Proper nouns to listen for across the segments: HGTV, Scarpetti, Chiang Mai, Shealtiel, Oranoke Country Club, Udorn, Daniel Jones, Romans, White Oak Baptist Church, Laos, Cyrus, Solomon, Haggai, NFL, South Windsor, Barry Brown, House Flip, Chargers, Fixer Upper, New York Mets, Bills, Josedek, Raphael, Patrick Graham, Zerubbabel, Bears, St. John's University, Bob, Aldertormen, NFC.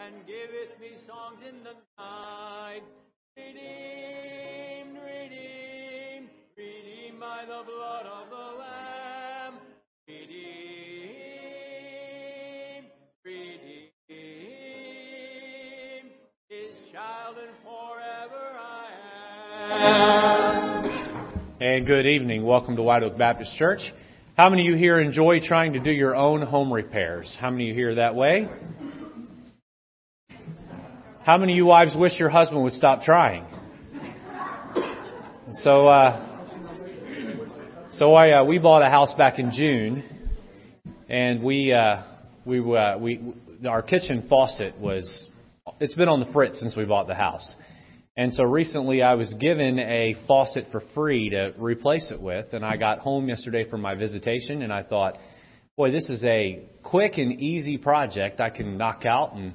and giveth me songs in the night. Redeemed, redeemed, redeemed by the blood of the Lamb. Redeemed, redeemed, His child and forever I am. And good evening. Welcome to White Oak Baptist Church. How many of you here enjoy trying to do your own home repairs? How many of you here that way? How many of you wives wish your husband would stop trying? So we bought a house back in June, and our kitchen faucet it's been on the fritz since we bought the house. And so recently I was given a faucet for free to replace it with, and I got home yesterday from my visitation, and I thought, boy, this is a quick and easy project I can knock out. And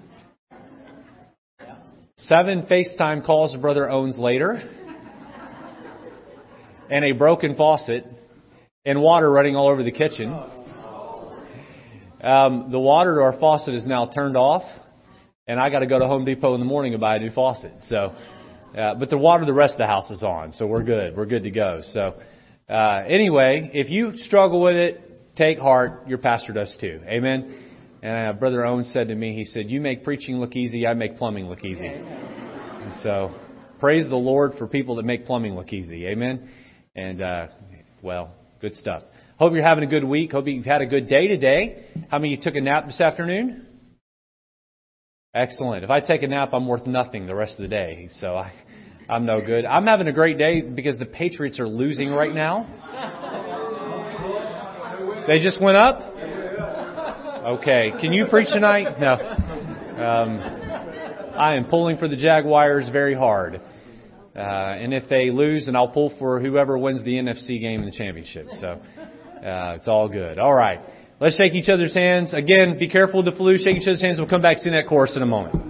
7 FaceTime calls the brother owns later, and a broken faucet, and water running all over the kitchen. The water to our faucet is now turned off, and I got to go to Home Depot in the morning and buy a new faucet. So. But the water, the rest of the house is on, so we're good. We're good to go. So anyway, if you struggle with it, take heart. Your pastor does too. Amen. And Brother Owen said to me, he said, "You make preaching look easy. I make plumbing look easy." And so praise the Lord for people that make plumbing look easy. Amen. And, good stuff. Hope you're having a good week. Hope you've had a good day today. How many of you took a nap this afternoon? Excellent. If I take a nap, I'm worth nothing the rest of the day, so I'm no good. I'm having a great day because the Patriots are losing right now. They just went up? Okay. Can you preach tonight? No. I am pulling for the Jaguars very hard. And if they lose, then I'll pull for whoever wins the NFC game in the championship. So it's all good. All right. Let's shake each other's hands. Again, be careful with the flu. Shake each other's hands. We'll come back to that chorus in a moment.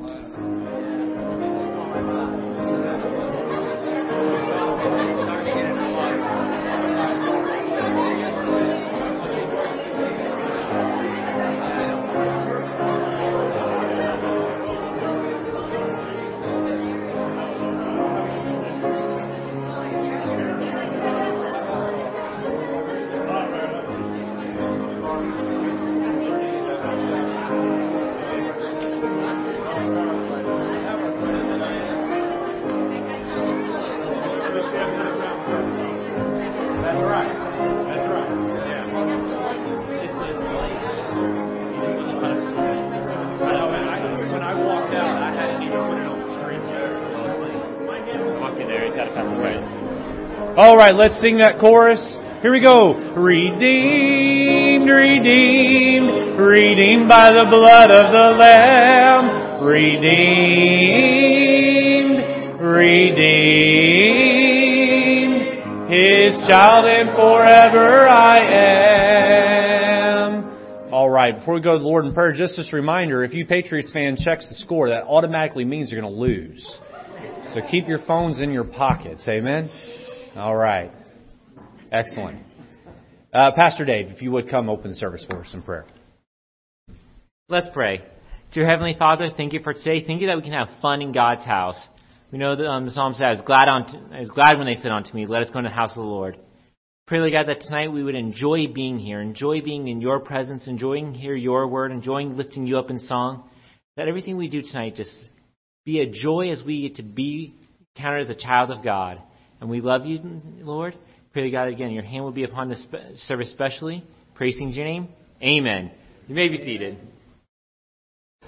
All right, let's sing that chorus. Here we go. Redeemed, redeemed, redeemed by the blood of the Lamb. Redeemed, redeemed, His child and forever I am. All right, before we go to the Lord in prayer, just this reminder, if you Patriots fan checks the score, that automatically means you're going to lose. So keep your phones in your pockets. Amen. All right. Excellent. Pastor Dave, if you would come open the service for us in prayer. Let's pray. Dear Heavenly Father, thank you for today. Thank you that we can have fun in God's house. We know that the Psalm says, I was glad when they said unto me, let us go into the house of the Lord. Pray, Lord God, that tonight we would enjoy being here, enjoy being in your presence, enjoying hearing your word, enjoying lifting you up in song. That everything we do tonight just be a joy as we get to be counted as a child of God. And we love you, Lord. Pray to God again, your hand will be upon this service specially. Praise in your name. Amen. You may be seated.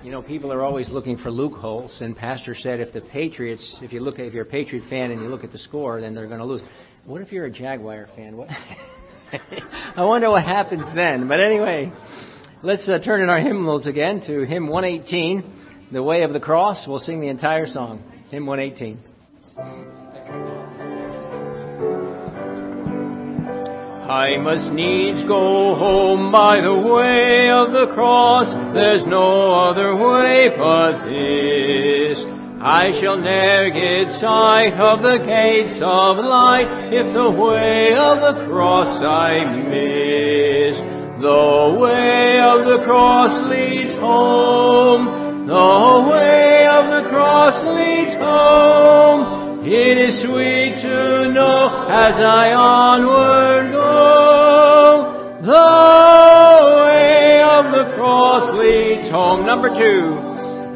You know, people are always looking for loopholes. And Pastor said if the Patriots, if you're a Patriot fan and you look at the score, then they're going to lose. What if you're a Jaguar fan? What? I wonder what happens then. But anyway, let's turn in our hymnals again to hymn 118, The Way of the Cross. We'll sing the entire song, hymn 118. I must needs go home by the way of the cross. There's no other way but this. I shall ne'er get sight of the gates of light if the way of the cross I miss. The way of the cross leads home. The The way of the cross leads home. It is sweet to know as I onward go. The way of the cross leads home. Number two.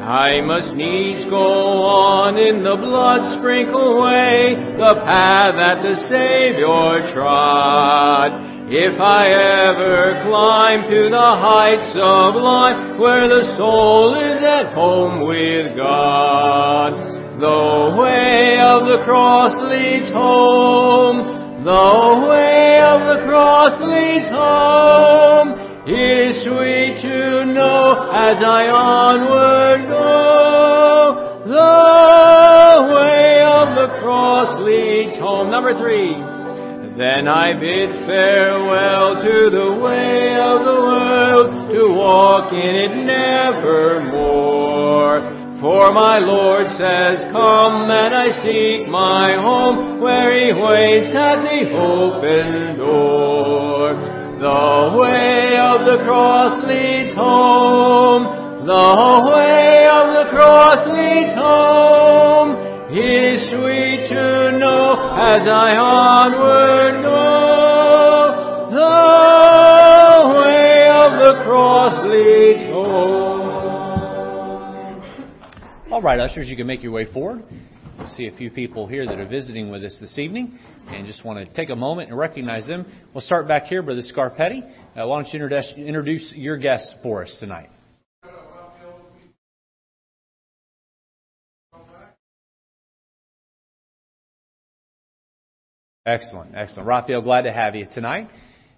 I must needs go on in the blood-sprinkled way, the path that the Savior trod. If I ever climb to the heights sublime, where the soul is at home with God. The way of the cross leads home. The way of the cross leads home. It is sweet to know as I onward go. The way of the cross leads home. Number three. Then I bid farewell to the way of the world, to walk in it nevermore. For my Lord says, come, and I seek my home, where He waits at the open door. The way of the cross leads home. The way of the cross leads home. It is sweet to know as I onward go. The way of the cross leads home. All right, ushers, you can make your way forward. See a few people here that are visiting with us this evening and just want to take a moment and recognize them. We'll start back here, Brother Scarpetti. Why don't you introduce your guests for us tonight? Excellent, excellent. Raphael, glad to have you tonight.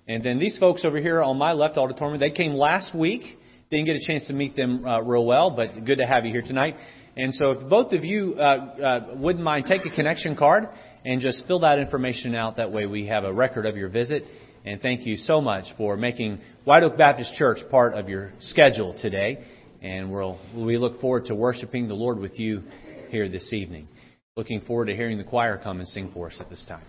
And then these folks over here on my left, Aldertormen, they came last week. Didn't get a chance to meet them real well, but good to have you here tonight. And so if both of you wouldn't mind, take a connection card and just fill that information out. That way we have a record of your visit. And thank you so much for making White Oak Baptist Church part of your schedule today. And we look forward to worshiping the Lord with you here this evening. Looking forward to hearing the choir come and sing for us at this time.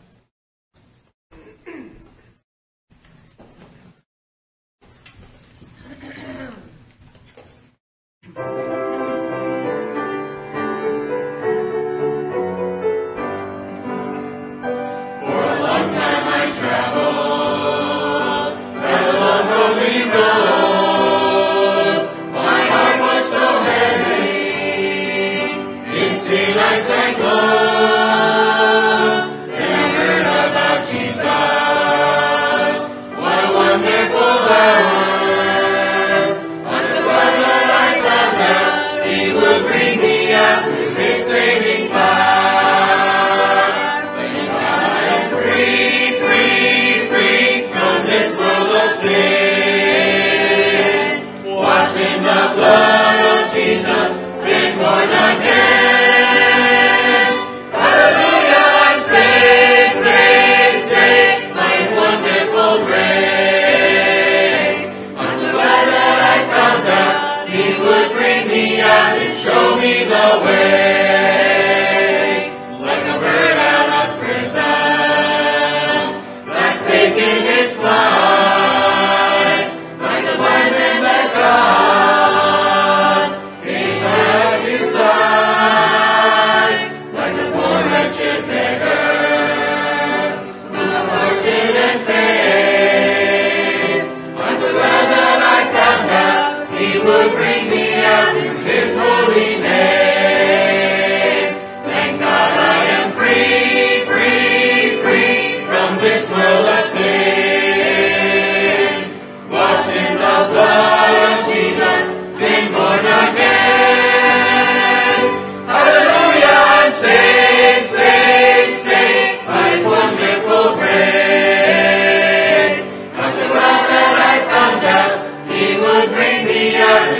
Bring me out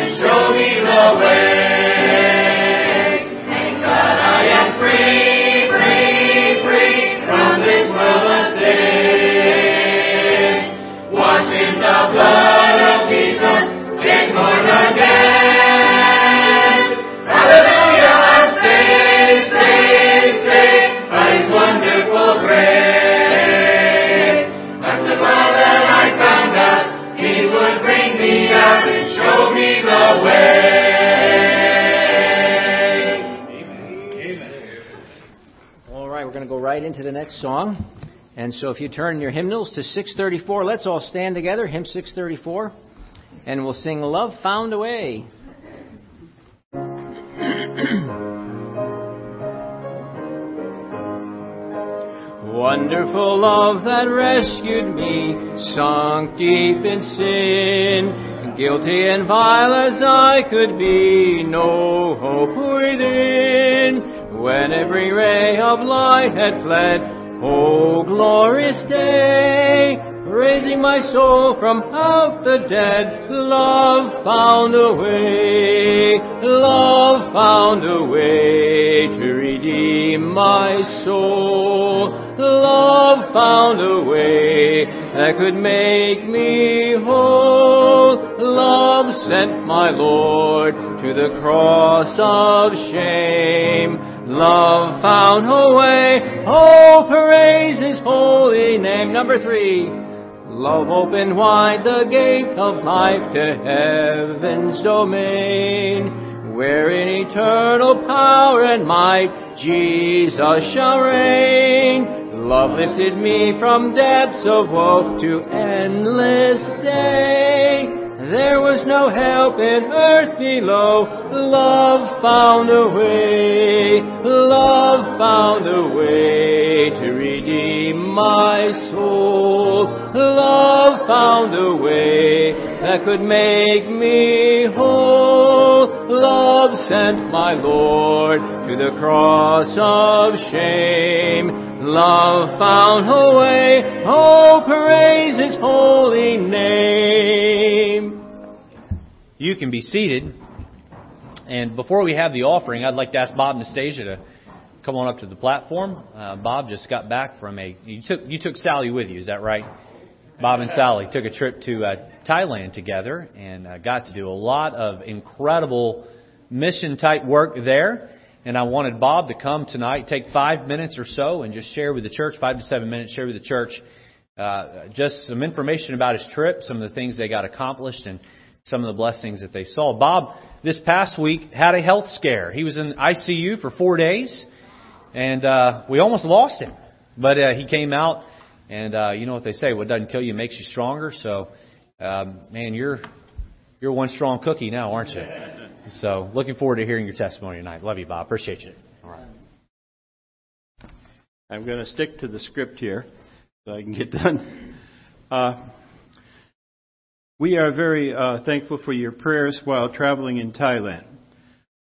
and show me the way. right into the next song. And so if you turn your hymnals to 634, let's all stand together, hymn 634, and we'll sing Love Found a Way. Wonderful love that rescued me, sunk deep in sin, guilty and vile as I could be, no hope within. When every ray of light had fled, oh glorious day, raising my soul from out the dead, love found a way, love found a way to redeem my soul. Love found a way that could make me whole. Love sent my Lord to the cross of shame. Love found a way, oh praise His holy name. Number 3. Love opened wide the gate of life to heaven's domain, where in eternal power and might Jesus shall reign. Love lifted me from depths of woe to endless day. There was no help in earth below. Love found a way. Love found a way to redeem my soul. Love found a way that could make me whole. Love sent my Lord to the cross of shame. Love found a way, oh praise His holy name. You can be seated. And before we have the offering, I'd like to ask Bob and Anastasia to come on up to the platform. Bob just got back from you took Sally with you, is that right? Bob and Sally took a trip to Thailand together and got to do a lot of incredible mission-type work there. And I wanted Bob to come tonight, take 5 minutes or so, and just share with the church, 5 to 7 minutes, share with the church just some information about his trip, some of the things they got accomplished, and some of the blessings that they saw. Bob, this past week, had a health scare. He was in ICU for 4 days, and we almost lost him. But he came out, and you know what they say, what doesn't kill you makes you stronger. So, man, you're one strong cookie now, aren't you? So, looking forward to hearing your testimony tonight. Love you, Bob. Appreciate you. All right. I'm going to stick to the script here so I can get done. We are very thankful for your prayers while traveling in Thailand.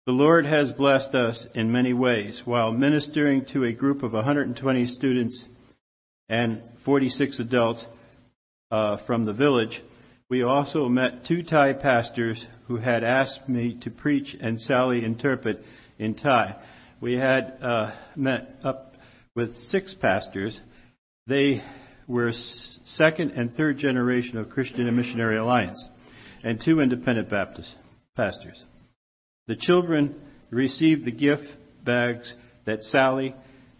The Lord has blessed us in many ways while ministering to a group of 120 students and 46 adults from the village. We also met 2 Thai pastors who had asked me to preach and Sally interpret in Thai. We had met up with 6 pastors. They were second and third generation of Christian and Missionary Alliance and 2 independent Baptist pastors. The children received the gift bags that Sally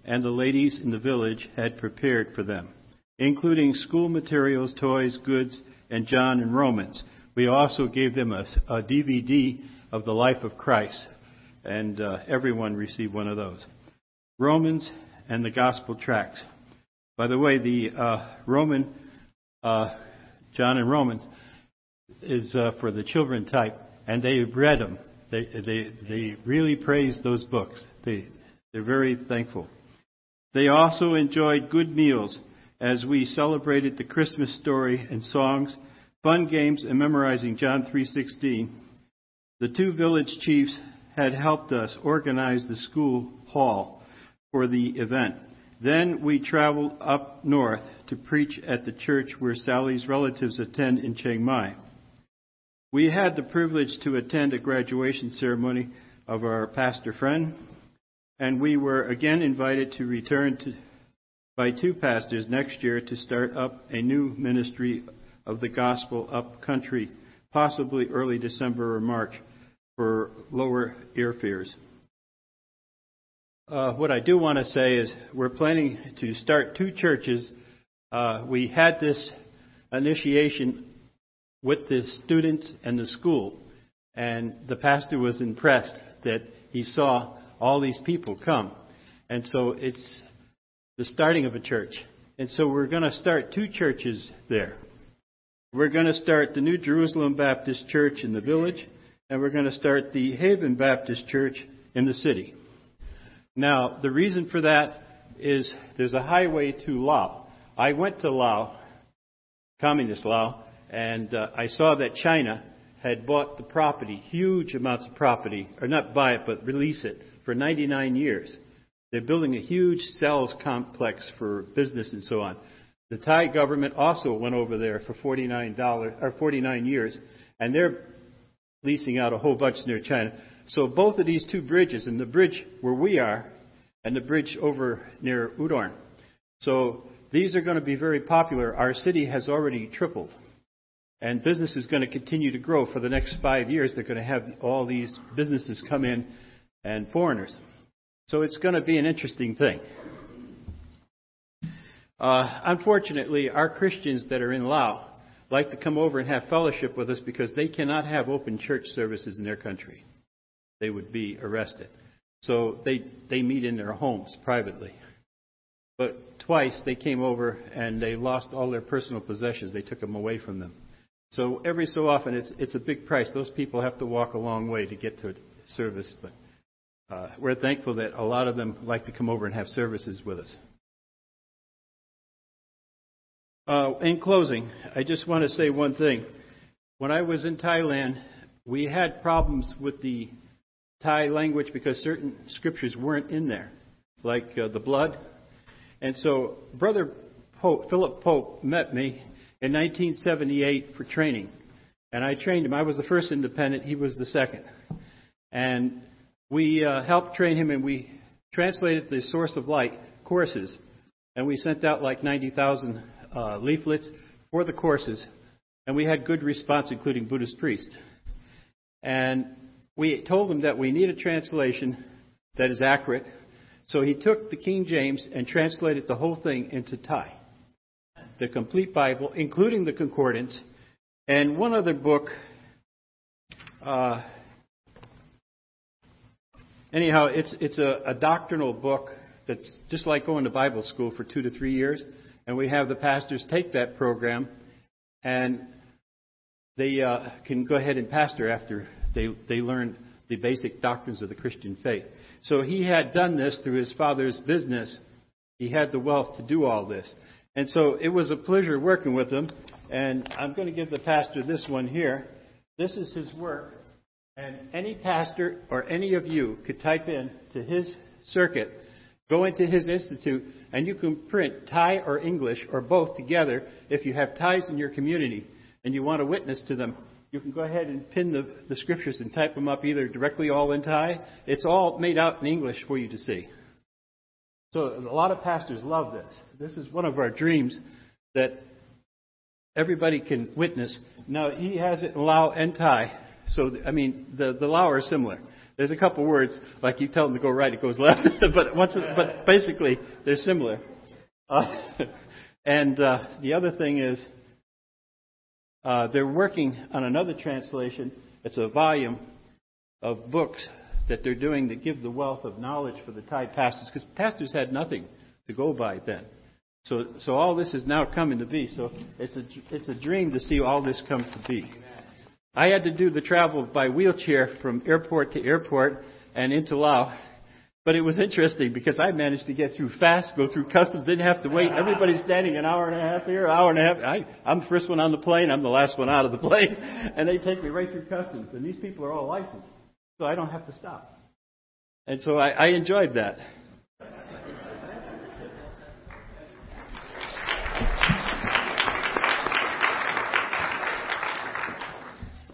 and the ladies in the village had prepared for them, including school materials, toys, goods, and John and Romans. We also gave them a DVD of the life of Christ, and everyone received one of those. Romans and the gospel tracts. By the way, the John and Romans is for the children type, and they read them. They really praise those books. They're very thankful. They also enjoyed good meals as we celebrated the Christmas story and songs, fun games, and memorizing John 3:16. The 2 village chiefs had helped us organize the school hall for the event. Then we traveled up north to preach at the church where Sally's relatives attend in Chiang Mai. We had the privilege to attend a graduation ceremony of our pastor friend, and we were again invited to return by 2 pastors next year to start up a new ministry of the gospel up country, possibly early December or March for lower airfares. What I do want to say is we're planning to start 2 churches. We had this initiation with the students and the school, and the pastor was impressed that he saw all these people come. And so it's the starting of a church. And so we're going to start two churches there. We're going to start the New Jerusalem Baptist Church in the village, and we're going to start the Haven Baptist Church in the city. Now, the reason for that is there's a highway to Laos. I went to Laos, communist Laos, and I saw that China had bought the property, huge amounts of property, or not buy it, but release it, for 99 years. They're building a huge sales complex for business and so on. The Thai government also went over there for $49 or 49 years, and they're leasing out a whole bunch near China. So both of these two bridges, and the bridge where we are, and the bridge over near Udorn. So these are going to be very popular. Our city has already tripled. And business is going to continue to grow for the next 5 years. They're going to have all these businesses come in and foreigners. So it's going to be an interesting thing. Unfortunately, our Christians that are in Laos like to come over and have fellowship with us because they cannot have open church services in their country. They would be arrested. So they meet in their homes privately. But twice they came over and they lost all their personal possessions. They took them away from them. So every so often, it's a big price. Those people have to walk a long way to get to a service. But we're thankful that a lot of them like to come over and have services with us. In closing, I just want to say one thing. When I was in Thailand, we had problems with the Thai language because certain scriptures weren't in there, like the blood. And so Brother Pope, Philip Pope, met me in 1978 for training, and I trained him. I was the first independent, he was the second. And we helped train him, and we translated the Source of Light courses, and we sent out like 90,000 leaflets for the courses, and we had good response, including Buddhist priests. And we told him that we need a translation that is accurate, so he took the King James and translated the whole thing into Thai. The complete Bible, including the concordance, and one other book. Anyhow, it's a doctrinal book that's just like going to Bible school for 2 to 3 years, and we have the pastors take that program, and they can go ahead and pastor after they learn the basic doctrines of the Christian faith. So he had done this through his father's business. He had the wealth to do all this. And so it was a pleasure working with him. And I'm going to give the pastor this one here. This is his work. And any pastor or any of you could type in to his circuit, go into his institute, and you can print Thai or English or both together. If you have Thais in your community and you want to witness to them, you can go ahead and pin the scriptures and type them up either directly all in Thai. It's all made out in English for you to see. So a lot of pastors love this. This is one of our dreams that everybody can witness. Now, he has it in Lao and Thai. So, I mean, the Lao are similar. There's a couple words, like you tell them to go right, it goes left. but basically, they're similar. And the other thing is they're working on another translation. It's a volume of books that they're doing to give the wealth of knowledge for the Thai pastors, because pastors had nothing to go by then. So all this is now coming to be. So it's a dream to see all this come to be. I had to do the travel by wheelchair from airport to airport and into Laos, but it was interesting because I managed to get through fast, go through customs, didn't have to wait. Everybody's standing an hour and a half here, an hour and a half. I'm the first one on the plane, I'm the last one out of the plane, and they take me right through customs. And these people are all licensed. So I don't have to stop. And so I enjoyed that.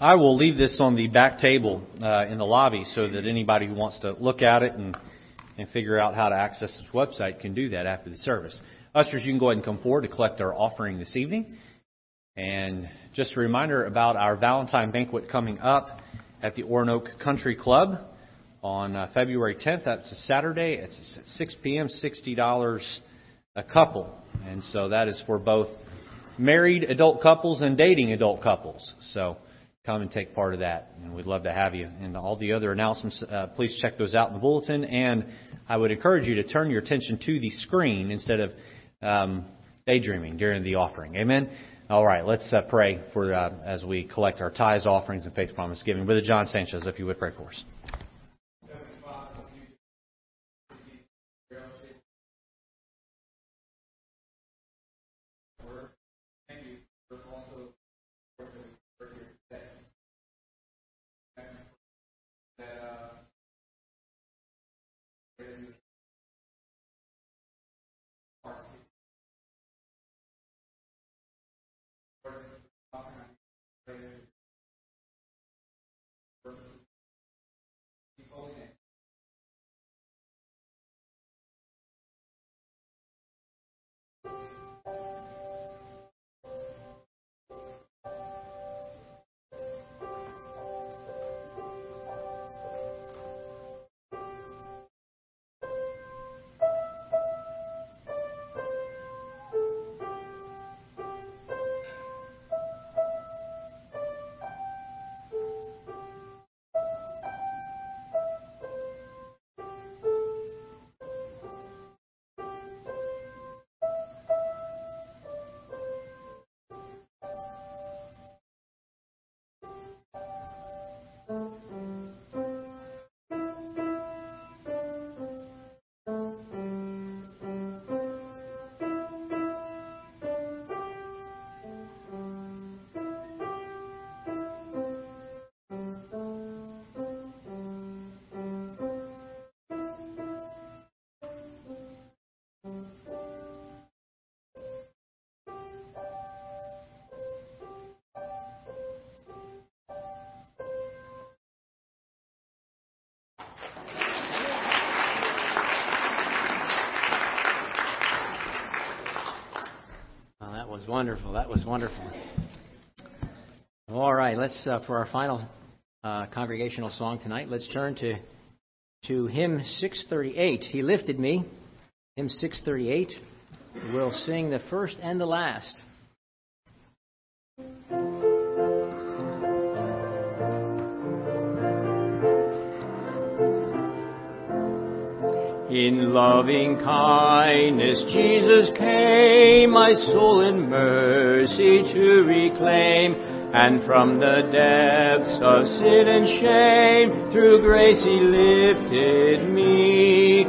I will leave this on the back table in the lobby so that anybody who wants to look at it and figure out how to access this website can do that after the service. Ushers, you can go ahead and come forward to collect our offering this evening. And just a reminder about our Valentine banquet coming up at the Oranoke Country Club on February 10th. That's a Saturday. It's at 6 p.m., $60 a couple. And so that is for both married adult couples and dating adult couples. So come and take part of that. And we'd love to have you. And all the other announcements, please check those out in the bulletin. And I would encourage you to turn your attention to the screen instead of daydreaming during the offering. Amen? All right, let's pray for as we collect our tithes, offerings, and faith promise giving. Brother John Sanchez, if you would pray for us. That was wonderful. That was wonderful. All right, let's for our final congregational song tonight. Let's turn to hymn 638. He lifted me. Hymn 638. We'll sing the first and the last. In loving kindness, Jesus came, my soul in mercy to reclaim. And from the depths of sin and shame, through grace he lifted me.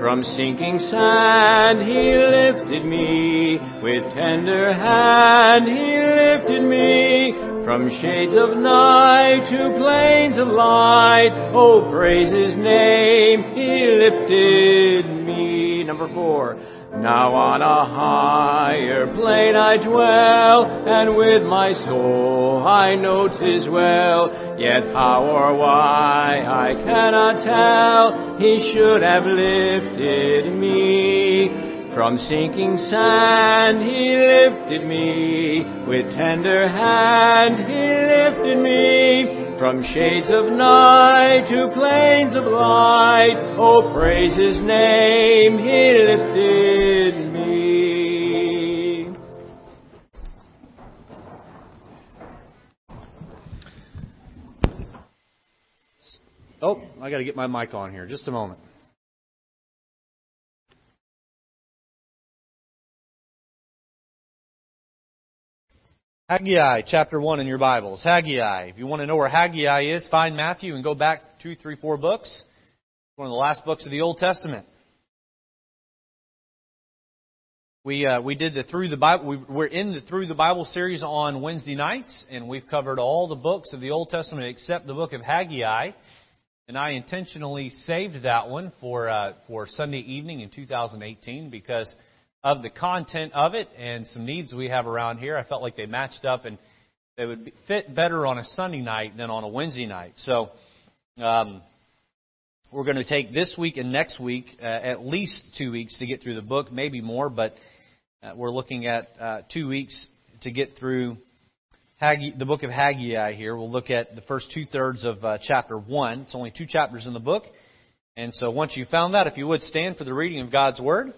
From sinking sand he lifted me, with tender hand he lifted me. From shades of night to plains of light, oh, praise his name, he lifted me. Number 4. Now on a higher plane I dwell, and with my soul I know 'tis well. Yet how or why I cannot tell, he should have lifted me. From sinking sand he lifted me, with tender hand he lifted me. From shades of night to plains of light, oh, praise his name, he lifted me. Oh, I got to get my mic on here. Just a moment. Haggai, chapter 1 in your Bibles. Haggai. If you want to know where Haggai is, find Matthew and go back 2, 3, 4 books. It's one of the last books of the Old Testament. We did the Through the Bible. We're in the Through the Bible series on Wednesday nights, and we've covered all the books of the Old Testament except the book of Haggai. And I intentionally saved that one for Sunday evening in 2018 because of the content of it and some needs we have around here. I felt like they matched up and they would fit better on a Sunday night than on a Wednesday night. So we're going to take this week and next week, at least 2 weeks to get through the book, maybe more, but we're looking at 2 weeks to get through the book of Haggai here. We'll look at the first two-thirds of chapter 1. It's only 2 chapters in the book. And so once you found that, if you would stand for the reading of God's Word.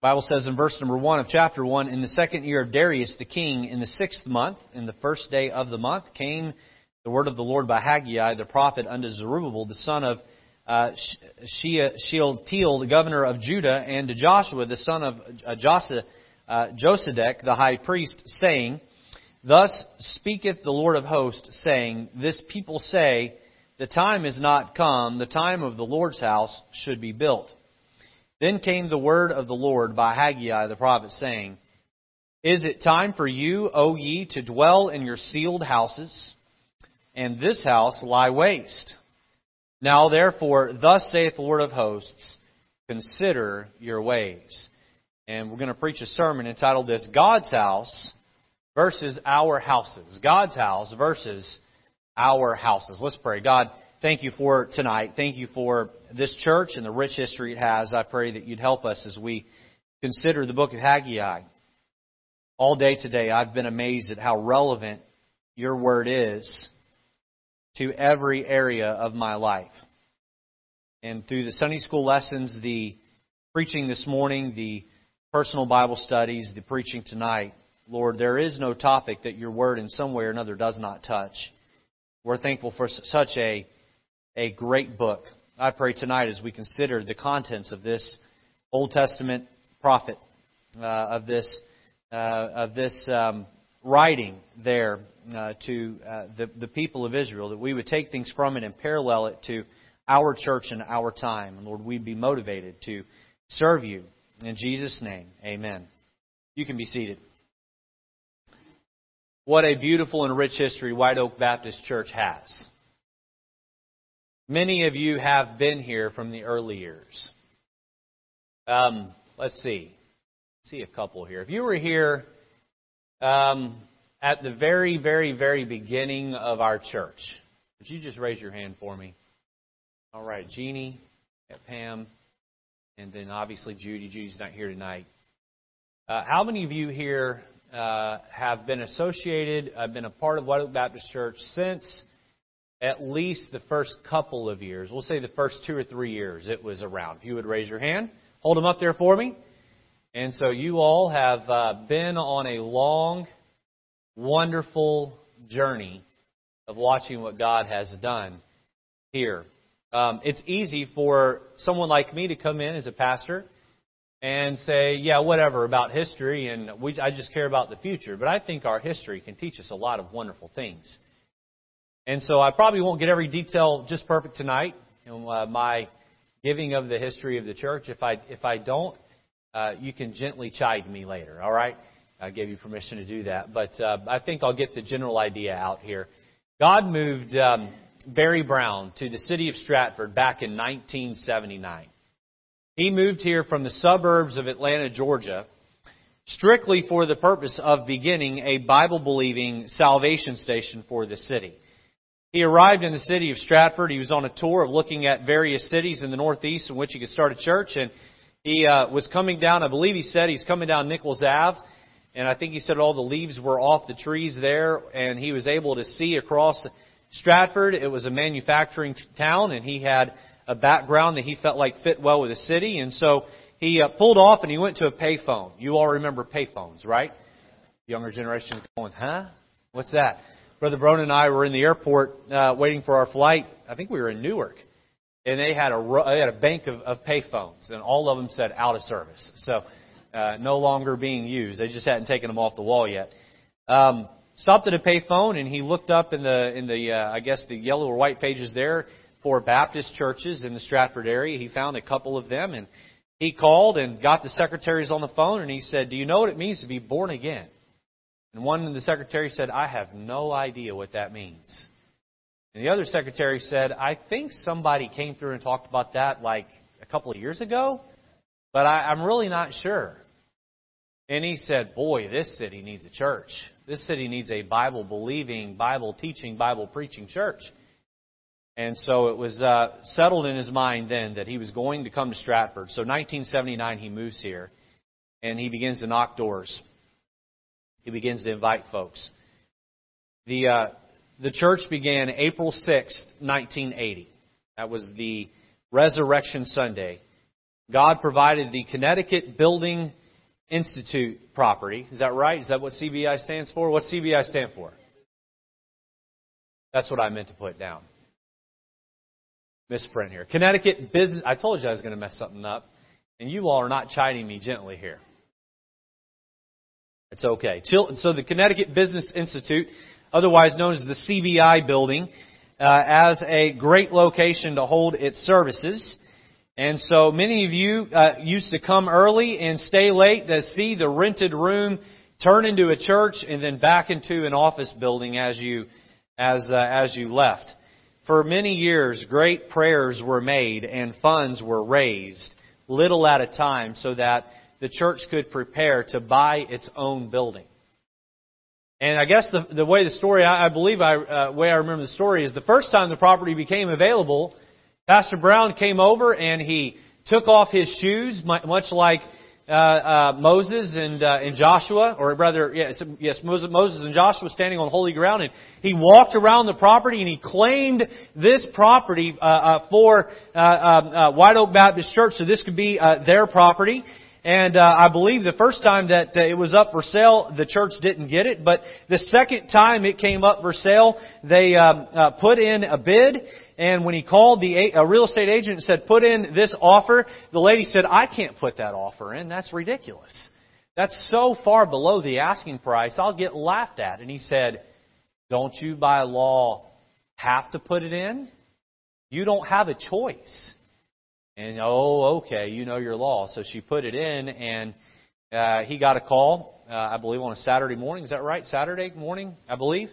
Bible says in verse number 1 of chapter 1, in the second year of Darius the king, in the 6th month, in the 1st day of the month, came the word of the Lord by Haggai the prophet unto Zerubbabel the son of Shealtiel, the governor of Judah, and to Joshua the son of Josedek, the high priest, saying, Thus speaketh the Lord of hosts, saying, This people say, The time is not come, the time of the Lord's house should be built. Then came the word of the Lord by Haggai the prophet, saying, Is it time for you, O ye, to dwell in your sealed houses, and this house lie waste? Now therefore, thus saith the Lord of hosts, Consider your ways. And we're going to preach a sermon entitled this, God's House versus Our Houses. God's House versus Our Houses. Let's pray. God, thank you for tonight. Thank you for this church and the rich history it has. I pray that you'd help us as we consider the book of Haggai. All day today, I've been amazed at how relevant your word is to every area of my life. And through the Sunday school lessons, the preaching this morning, the personal Bible studies, the preaching tonight, Lord, there is no topic that your word in some way or another does not touch. We're thankful for such a great book. I pray tonight as we consider the contents of this Old Testament prophet, of this writing there to the people of Israel, that we would take things from it and parallel it to our church and our time. And Lord, we'd be motivated to serve you. In Jesus' name, amen. You can be seated. What a beautiful and rich history White Oak Baptist Church has. Many of you have been here from the early years. Let's see. See a couple here. If you were here at the very, very, very beginning of our church, would you just raise your hand for me? All right, Jeannie, Pam, and then obviously Judy. Judy's not here tonight. How many of you here have been associated, have been a part of White Oak Baptist Church since at least the first couple of years? We'll say the first 2 or 3 years it was around. If you would raise your hand, hold them up there for me. And so you all have been on a long, wonderful journey of watching what God has done here. It's easy for someone like me to come in as a pastor and say, yeah, whatever about history, and I just care about the future. But I think our history can teach us a lot of wonderful things. And so I probably won't get every detail just perfect tonight in my giving of the history of the church. If I don't, you can gently chide me later, all right? I gave you permission to do that. But I think I'll get the general idea out here. God moved Barry Brown to the city of Stratford back in 1979. He moved here from the suburbs of Atlanta, Georgia, strictly for the purpose of beginning a Bible-believing salvation station for the city. He arrived in the city of Stratford. He was on a tour of looking at various cities in the Northeast in which he could start a church. And he was coming down, I believe he said he's coming down Nichols Ave. And I think he said all the leaves were off the trees there. And he was able to see across Stratford. It was a manufacturing town, and he had a background that he felt like fit well with the city. And so he pulled off and he went to a payphone. You all remember payphones, right? Younger generation going, huh? What's that? Brother Brown and I were in the airport waiting for our flight. I think we were in Newark. And they had a bank of payphones. And all of them said out of service. So no longer being used. They just hadn't taken them off the wall yet. Stopped at a payphone and he looked up in the I guess the yellow or white pages there for Baptist churches in the Stratford area. He found a couple of them. And he called and got the secretaries on the phone. And he said, do you know what it means to be born again? And one of the secretary said, I have no idea what that means. And the other secretary said, I think somebody came through and talked about that like a couple of years ago, but I'm really not sure. And he said, boy, this city needs a church. This city needs a Bible-believing, Bible-teaching, Bible-preaching church. And so it was settled in his mind then that he was going to come to Stratford. So 1979, he moves here, and he begins to knock doors. He begins to invite folks. The church began April 6th, 1980. That was the Resurrection Sunday God provided the Connecticut Building Institute property. Is that right? Is that what CBI stands for? What's CBI stand for? That's what I meant to put down. Misprint here. Connecticut Business... I told you I was going to mess something up. And you all are not chiding me gently here. It's okay. So the Connecticut Business Institute, otherwise known as the CBI building, as a great location to hold its services. And so many of you used to come early and stay late to see the rented room turn into a church and then back into an office building as you left. For many years, great prayers were made and funds were raised, little at a time, so that the church could prepare to buy its own building. And I guess the way the story, I believe, way I remember the story is the first time the property became available, Pastor Brown came over and he took off his shoes, much like Moses and Joshua, or rather, yes, Moses and Joshua standing on holy ground, and he walked around the property and he claimed this property for White Oak Baptist Church, so this could be their property. And I believe the first time that it was up for sale, the church didn't get it. But the second time it came up for sale, they put in a bid. And when he called a real estate agent and said, put in this offer, the lady said, I can't put that offer in. That's ridiculous. That's so far below the asking price. I'll get laughed at. And he said, don't you by law have to put it in? You don't have a choice. And, oh, okay, you know your law. So she put it in, and he got a call, I believe, on a Saturday morning. Is that right? Saturday morning, I believe.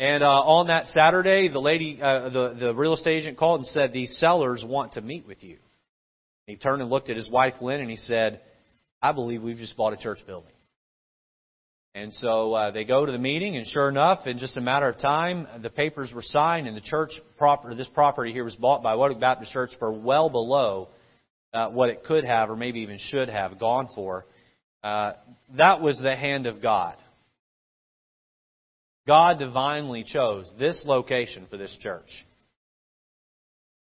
And on that Saturday, the lady, the real estate agent called and said, these sellers want to meet with you. He turned and looked at his wife, Lynn, and he said, I believe we've just bought a church building. And so they go to the meeting, and sure enough, in just a matter of time, the papers were signed, and the church property, this property here, was bought by White Oak Baptist Church for well below what it could have, or maybe even should have, gone for. That was the hand of God. God divinely chose this location for this church.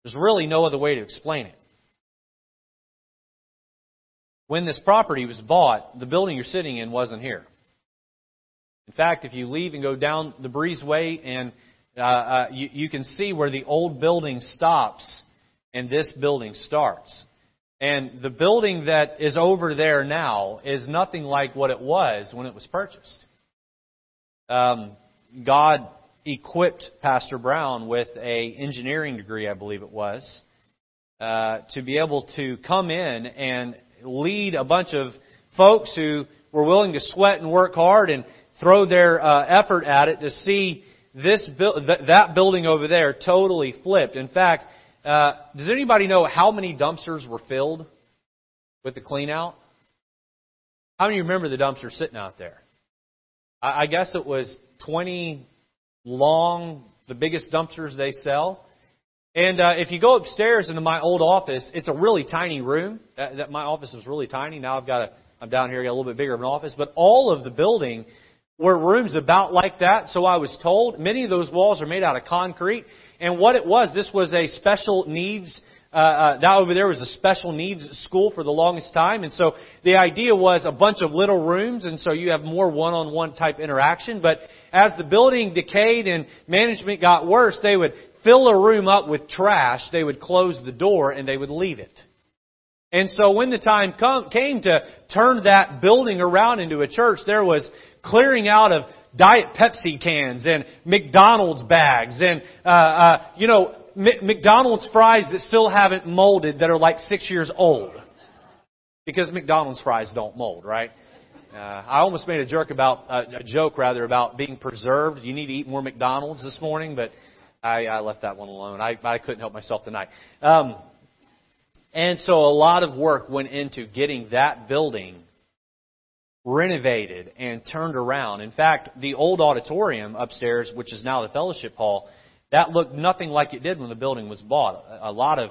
There's really no other way to explain it. When this property was bought, the building you're sitting in wasn't here. In fact, if you leave and go down the breezeway, and you can see where the old building stops and this building starts. And the building that is over there now is nothing like what it was when it was purchased. God equipped Pastor Brown with an engineering degree, I believe it was, to be able to come in and lead a bunch of folks who were willing to sweat and work hard and throw their effort at it to see this that building over there totally flipped. In fact, does anybody know how many dumpsters were filled with the clean out? How many of you remember the dumpster sitting out there? I guess it was 20 long, the biggest dumpsters they sell. And if you go upstairs into my old office, it's a really tiny room. That my office was really tiny. Now I'm down here, I got a little bit bigger of an office. But all of the building were rooms about like that, so I was told. Many of those walls are made out of concrete. And what it was, this was a special needs, that over there was a special needs school for the longest time. And so the idea was a bunch of little rooms, and so you have more one-on-one type interaction. But as the building decayed and management got worse, they would fill a room up with trash, they would close the door, and they would leave it. And so when the time came to turn that building around into a church, there was clearing out of Diet Pepsi cans and McDonald's bags and, McDonald's fries that still haven't molded that are like 6 years old. Because McDonald's fries don't mold, right? I almost made a joke about being preserved. You need to eat more McDonald's this morning, but I left that one alone. I couldn't help myself tonight. And so a lot of work went into getting that building renovated and turned around. In fact, the old auditorium upstairs, which is now the fellowship hall, that looked nothing like it did when the building was bought. A lot of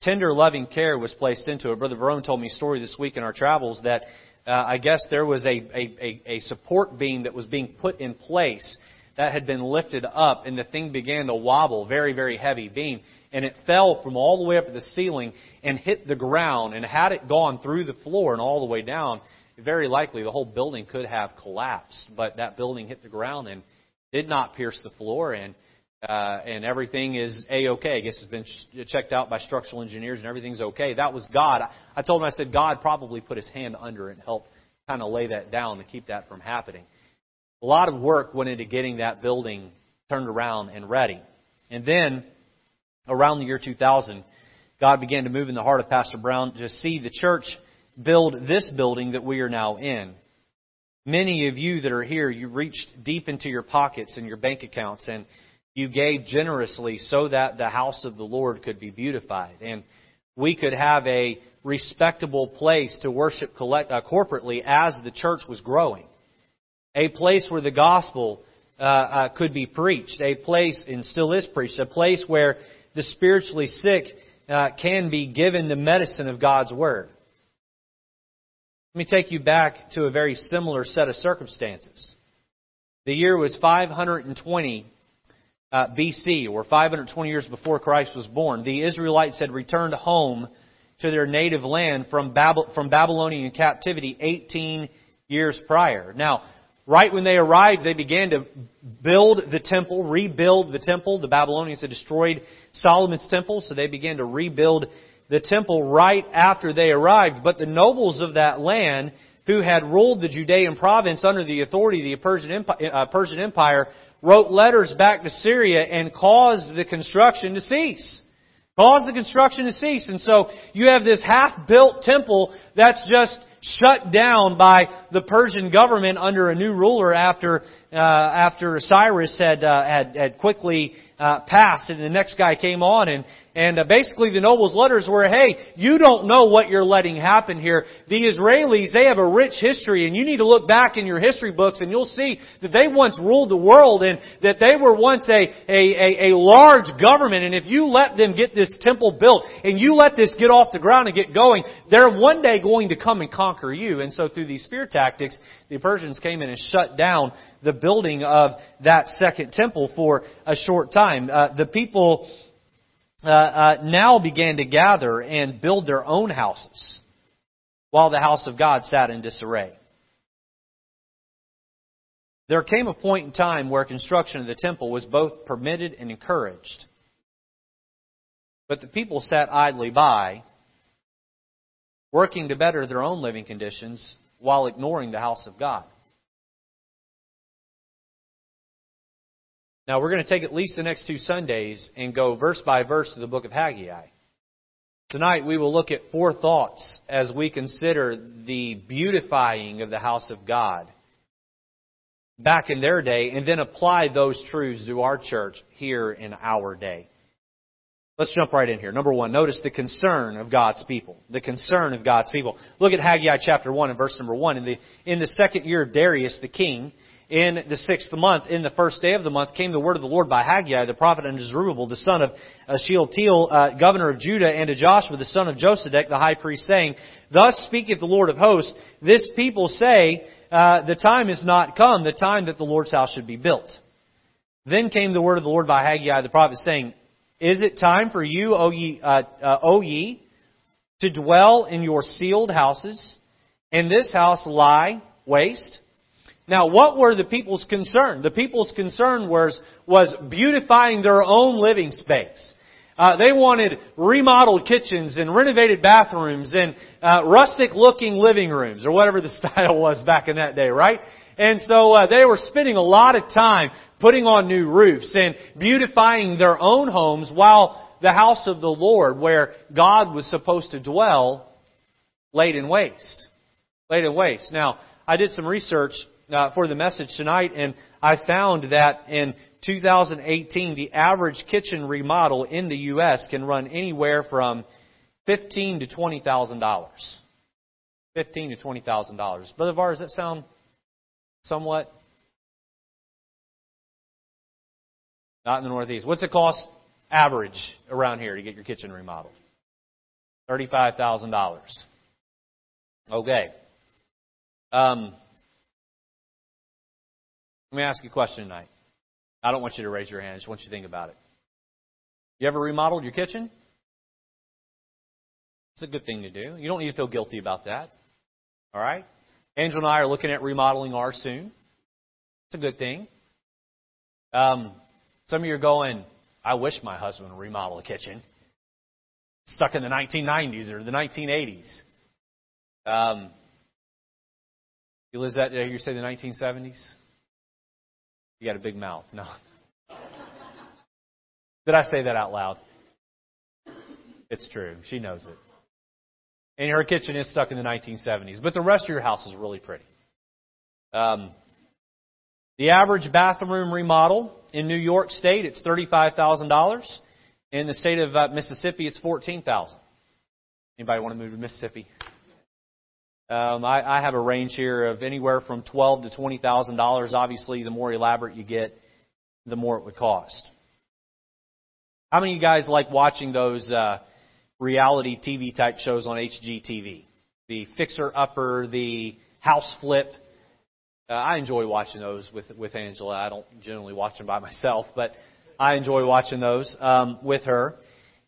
tender, loving care was placed into it. Brother Verone told me a story this week in our travels that I guess there was a support beam that was being put in place that had been lifted up, and the thing began to wobble, very, very heavy beam. And it fell from all the way up to the ceiling and hit the ground. And had it gone through the floor and all the way down, very likely the whole building could have collapsed. But that building hit the ground and did not pierce the floor, and everything is A-OK. I guess it's been checked out by structural engineers, and everything's OK. That was God. I told him, I said, God probably put his hand under it and helped kind of lay that down to keep that from happening. A lot of work went into getting that building turned around and ready. And then around the year 2000, God began to move in the heart of Pastor Brown to see the church build this building that we are now in. Many of you that are here, you reached deep into your pockets and your bank accounts, and you gave generously so that the house of the Lord could be beautified, and we could have a respectable place to worship corporately as the church was growing. A place where the gospel could be preached, a place, and still is preached, a place where the spiritually sick can be given the medicine of God's Word. Let me take you back to a very similar set of circumstances. The year was 520 BC, or 520 years before Christ was born. The Israelites had returned home to their native land from Babylonian captivity 18 years prior. Now, right when they arrived, they began to rebuild the temple. The Babylonians had destroyed Solomon's temple, so they began to rebuild the temple right after they arrived. But the nobles of that land, who had ruled the Judean province under the authority of the Persian Empire, wrote letters back to Syria and caused the construction to cease. And so you have this half-built temple that's just shut down by the Persian government under a new ruler after Cyrus had quickly passed, and the next guy came on, and basically the nobles' letters were, hey, you don't know what you're letting happen here. The Israelis, they have a rich history, and you need to look back in your history books, and you'll see that they once ruled the world, and that they were once a large government, and if you let them get this temple built, and you let this get off the ground and get going, they're one day going to come and conquer you. And so through these spear tactics, the Persians came in and shut down the building of that second temple for a short time. The people now began to gather and build their own houses while the house of God sat in disarray. There came a point in time where construction of the temple was both permitted and encouraged. But the people sat idly by, working to better their own living conditions while ignoring the house of God. Now, we're going to take at least the next two Sundays and go verse by verse to the book of Haggai. Tonight, we will look at four thoughts as we consider the beautifying of the house of God back in their day, and then apply those truths to our church here in our day. Let's jump right in here. Number one, notice the concern of God's people. The concern of God's people. Look at Haggai chapter 1 and verse number 1. In the second year of Darius the king, in the sixth month, in the first day of the month, came the word of the Lord by Haggai, the prophet, unto Zerubbabel, the son of Shealtiel, governor of Judah, and to Joshua, the son of Josedek, the high priest, saying, Thus speaketh the Lord of hosts, this people say, the time is not come, the time that the Lord's house should be built. Then came the word of the Lord by Haggai, the prophet, saying, Is it time for you, O ye, to dwell in your sealed houses, and this house lie waste? Now, what were the people's concern? The people's concern was beautifying their own living space. They wanted remodeled kitchens and renovated bathrooms and rustic-looking living rooms, or whatever the style was back in that day, right? And so they were spending a lot of time putting on new roofs and beautifying their own homes, while the house of the Lord, where God was supposed to dwell, laid in waste. Now, I did some research for the message tonight, and I found that in 2018, the average kitchen remodel in the U.S. can run anywhere from $15,000 to $20,000. $15,000 to $20,000. Brother Var, does that sound somewhat? Not in the Northeast. What's the cost average around here to get your kitchen remodeled? $35,000. Okay. Let me ask you a question tonight. I don't want you to raise your hand. I just want you to think about it. You ever remodeled your kitchen? It's a good thing to do. You don't need to feel guilty about that. All right? Angel and I are looking at remodeling ours soon. It's a good thing. Some of you are going, I wish my husband would remodel a kitchen. Stuck in the 1990s or the 1980s. You live that day, you say the 1970s? You got a big mouth. No. Did I say that out loud? It's true. She knows it. And her kitchen is stuck in the 1970s. But the rest of your house is really pretty. The average bathroom remodel in New York State, it's $35,000. In the state of Mississippi, it's $14,000. Anybody want to move to Mississippi? I have a range here of anywhere from $12,000 to $20,000. Obviously, the more elaborate you get, the more it would cost. How many of you guys like watching those reality TV type shows on HGTV? The Fixer Upper, the House Flip. I enjoy watching those with Angela. I don't generally watch them by myself, but I enjoy watching those with her.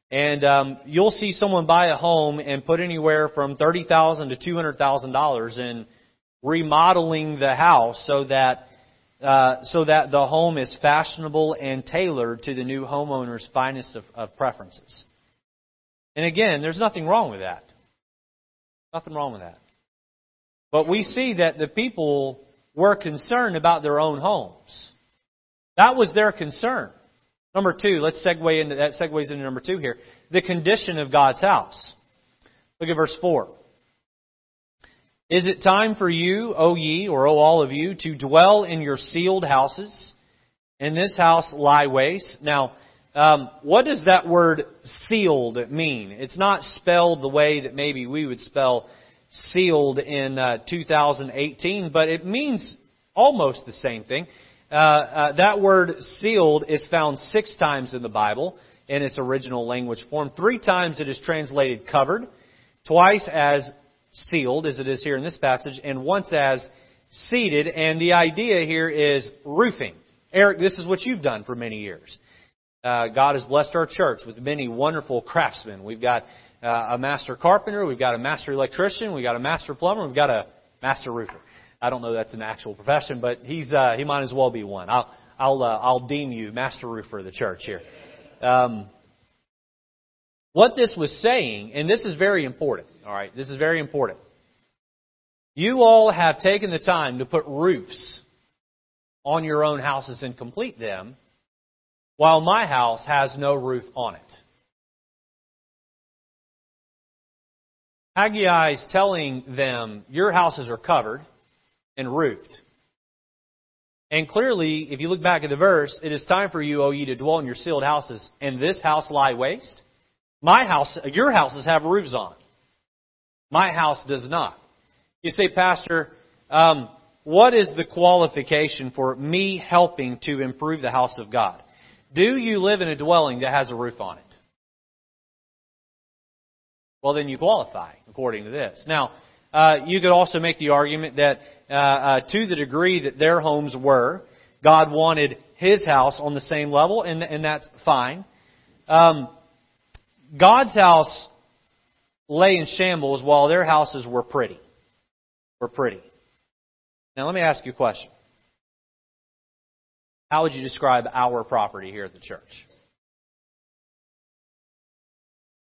And you'll see someone buy a home and put anywhere from $30,000 to $200,000 in remodeling the house so that the home is fashionable and tailored to the new homeowner's finest of preferences. And again, there's nothing wrong with that. Nothing wrong with that. But we see that the people were concerned about their own homes. That was their concern. Number two, let's segue into that. Segues into number two here. The condition of God's house. Look at verse 4. Is it time for you, O ye, or O all of you, to dwell in your sealed houses? In this house lie waste. Now, what does that word sealed mean? It's not spelled the way that maybe we would spell sealed in 2018, but it means almost the same thing. That word sealed is found 6 times in the Bible in its original language form. 3 times it is translated covered, twice as sealed as it is here in this passage, and once as seated. And the idea here is roofing. Eric, this is what you've done for many years. God has blessed our church with many wonderful craftsmen. We've got a master carpenter. We've got a master electrician. We've got a master plumber. We've got a master roofer. I don't know that's an actual profession, but he might as well be one. I'll deem you master roofer of the church here. What this was saying, and this is very important, all right, this is very important. You all have taken the time to put roofs on your own houses and complete them, while my house has no roof on it. Haggai is telling them, your houses are covered and roofed. And clearly, if you look back at the verse, it is time for you, O ye, to dwell in your sealed houses, and this house lie waste. My house, your houses have roofs on. My house does not. You say, Pastor, what is the qualification for me helping to improve the house of God? Do you live in a dwelling that has a roof on it? Well, then you qualify according to this. Now, you could also make the argument that to the degree that their homes were, God wanted His house on the same level, and that's fine. God's house lay in shambles while their houses were pretty. Now, let me ask you a question. How would you describe our property here at the church?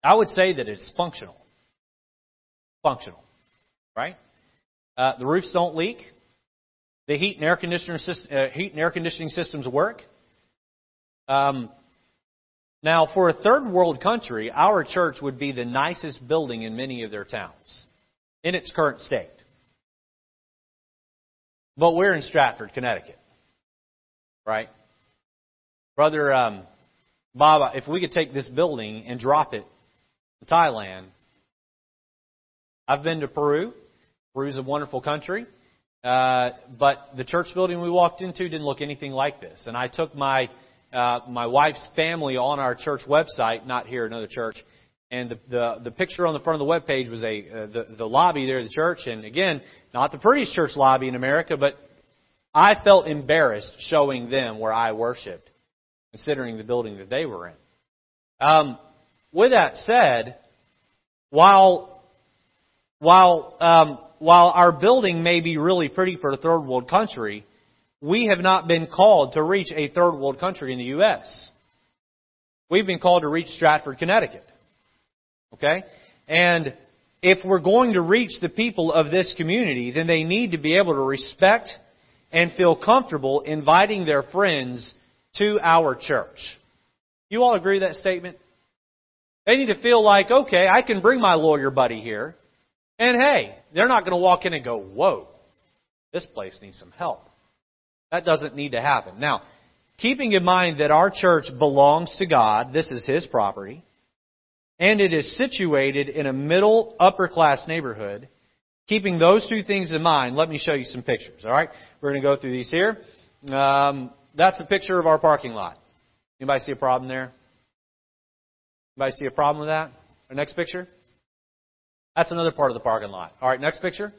I would say that it's functional. Functional, right? The roofs don't leak. The heat and air conditioning systems work. Now, for a third world country, our church would be the nicest building in many of their towns in its current state. But we're in Stratford, Connecticut, right? Brother Bob, if we could take this building and drop it to Thailand. I've been to Peru. Peru's a wonderful country. But the church building we walked into didn't look anything like this. And I took my wife's family on our church website, not here, another church, and the picture on the front of the webpage was the lobby there of the church, and again, not the prettiest church lobby in America, but I felt embarrassed showing them where I worshiped, considering the building that they were in. With that said, while our building may be really pretty for a third world country, we have not been called to reach a third world country in the U.S. We've been called to reach Stratford, Connecticut. Okay? And if we're going to reach the people of this community, then they need to be able to respect and feel comfortable inviting their friends to our church. You all agree with that statement? They need to feel like, okay, I can bring my lawyer buddy here. And hey, they're not going to walk in and go, whoa, this place needs some help. That doesn't need to happen. Now, keeping in mind that our church belongs to God, this is His property, and it is situated in a middle, upper-class neighborhood, keeping those two things in mind, let me show you some pictures, all right? We're going to go through these here. That's a picture of our parking lot. Anybody see a problem there? Anybody see a problem with that? Our next picture? That's another part of the parking lot. All right, next picture.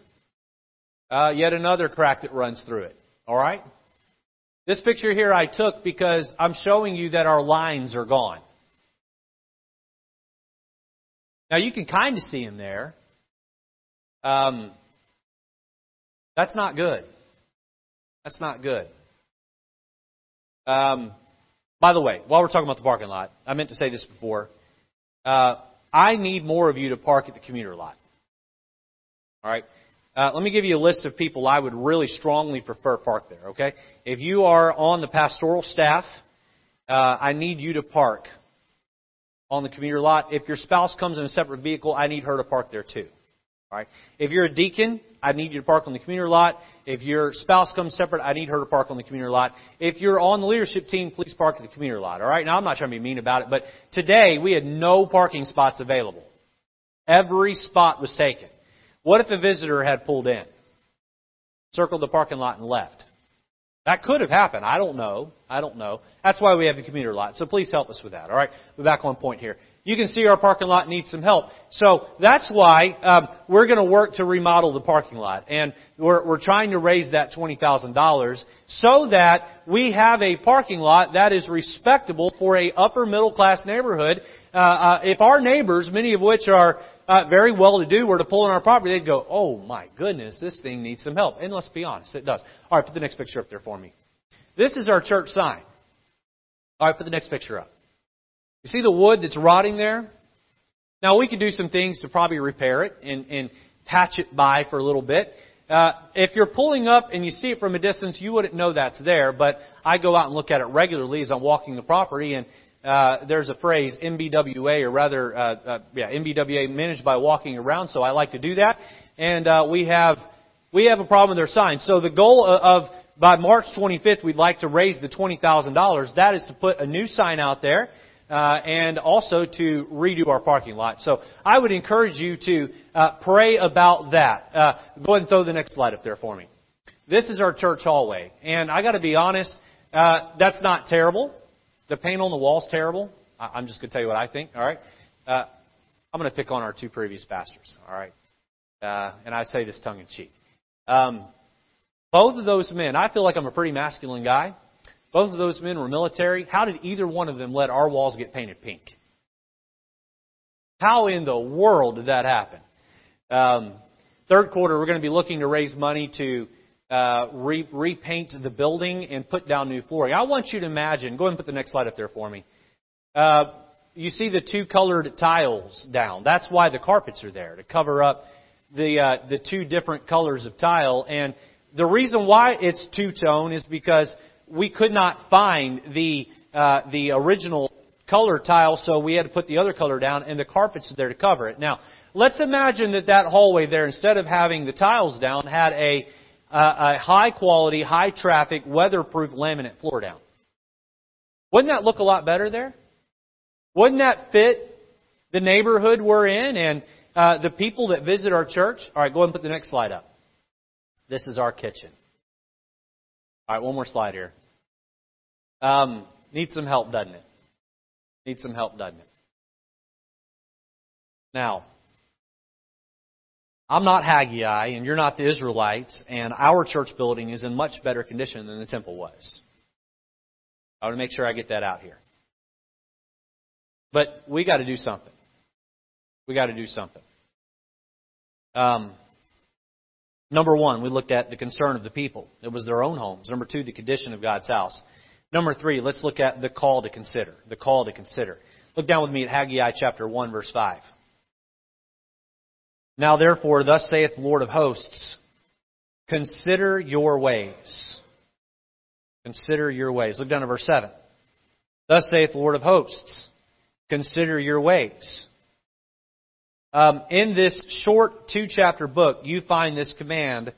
Yet another crack that runs through it, all right? This picture here I took because I'm showing you that our lines are gone. Now, you can kind of see them there. That's not good. That's not good. By the way, while we're talking about the parking lot, I meant to say this before. I need more of you to park at the commuter lot. All right? Let me give you a list of people I would really strongly prefer park there, okay? If you are on the pastoral staff, I need you to park on the commuter lot. If your spouse comes in a separate vehicle, I need her to park there too. All right? If you're a deacon, I need you to park on the commuter lot. If your spouse comes separate, I need her to park on the commuter lot. If you're on the leadership team, please park at the commuter lot, all right? Now, I'm not trying to be mean about it, but today we had no parking spots available. Every spot was taken. What if a visitor had pulled in, circled the parking lot, and left? That could have happened. I don't know. That's why we have the commuter lot. So please help us with that, all right? We're back on point here. You can see our parking lot needs some help. So that's why we're going to work to remodel the parking lot. And we're trying to raise that $20,000 so that we have a parking lot that is respectable for a upper middle class neighborhood. If our neighbors, many of which are very well-to-do, were to pull in our property, they'd go, oh, my goodness, this thing needs some help. And let's be honest, it does. All right, put the next picture up there for me. This is our church sign. All right, put the next picture up. You see the wood that's rotting there? Now, we could do some things to probably repair it and patch it by for a little bit. If you're pulling up and you see it from a distance, you wouldn't know that's there, but I go out and look at it regularly as I'm walking the property, and there's a phrase, MBWA, or rather, MBWA, managed by walking around, so I like to do that. And we have a problem with their signs. So the goal of by March 25th, we'd like to raise the $20,000. That is to put a new sign out there and also to redo our parking lot. So I would encourage you to pray about that. Go ahead and throw the next slide up there for me. This is our church hallway. And I got to be honest, that's not terrible. The paint on the wall's terrible. I'm just going to tell you what I think, all right? I'm going to pick on our two previous pastors, all right? And I say this tongue-in-cheek. Both of those men, I feel like I'm a pretty masculine guy. Both of those men were military. How did either one of them let our walls get painted pink? How in the world did that happen? Third quarter, we're going to be looking to raise money to repaint the building and put down new flooring. I want you to imagine, go ahead and put the next slide up there for me. You see the two colored tiles down. That's why the carpets are there, to cover up the two different colors of tile. And the reason why it's two-tone is because we could not find the original color tile, so we had to put the other color down, and the carpets are there to cover it. Now, let's imagine that hallway there, instead of having the tiles down, had a high-quality, high-traffic, weatherproof laminate floor down. Wouldn't that look a lot better there? Wouldn't that fit the neighborhood we're in and the people that visit our church? All right, go ahead and put the next slide up. This is our kitchen. All right, one more slide here. Needs some help, doesn't it? Needs some help, doesn't it? Now, I'm not Haggai, and you're not the Israelites, and our church building is in much better condition than the temple was. I want to make sure I get that out here. But we got to do something. We got to do something. Number one, we looked at the concern of the people. It was their own homes. Number two, the condition of God's house. Number three, let's look at the call to consider. The call to consider. Look down with me at Haggai chapter 1, verse 5. Now therefore, thus saith the Lord of hosts, consider your ways. Consider your ways. Look down to verse 7. Thus saith the Lord of hosts, consider your ways. In this short two-chapter book, you find this command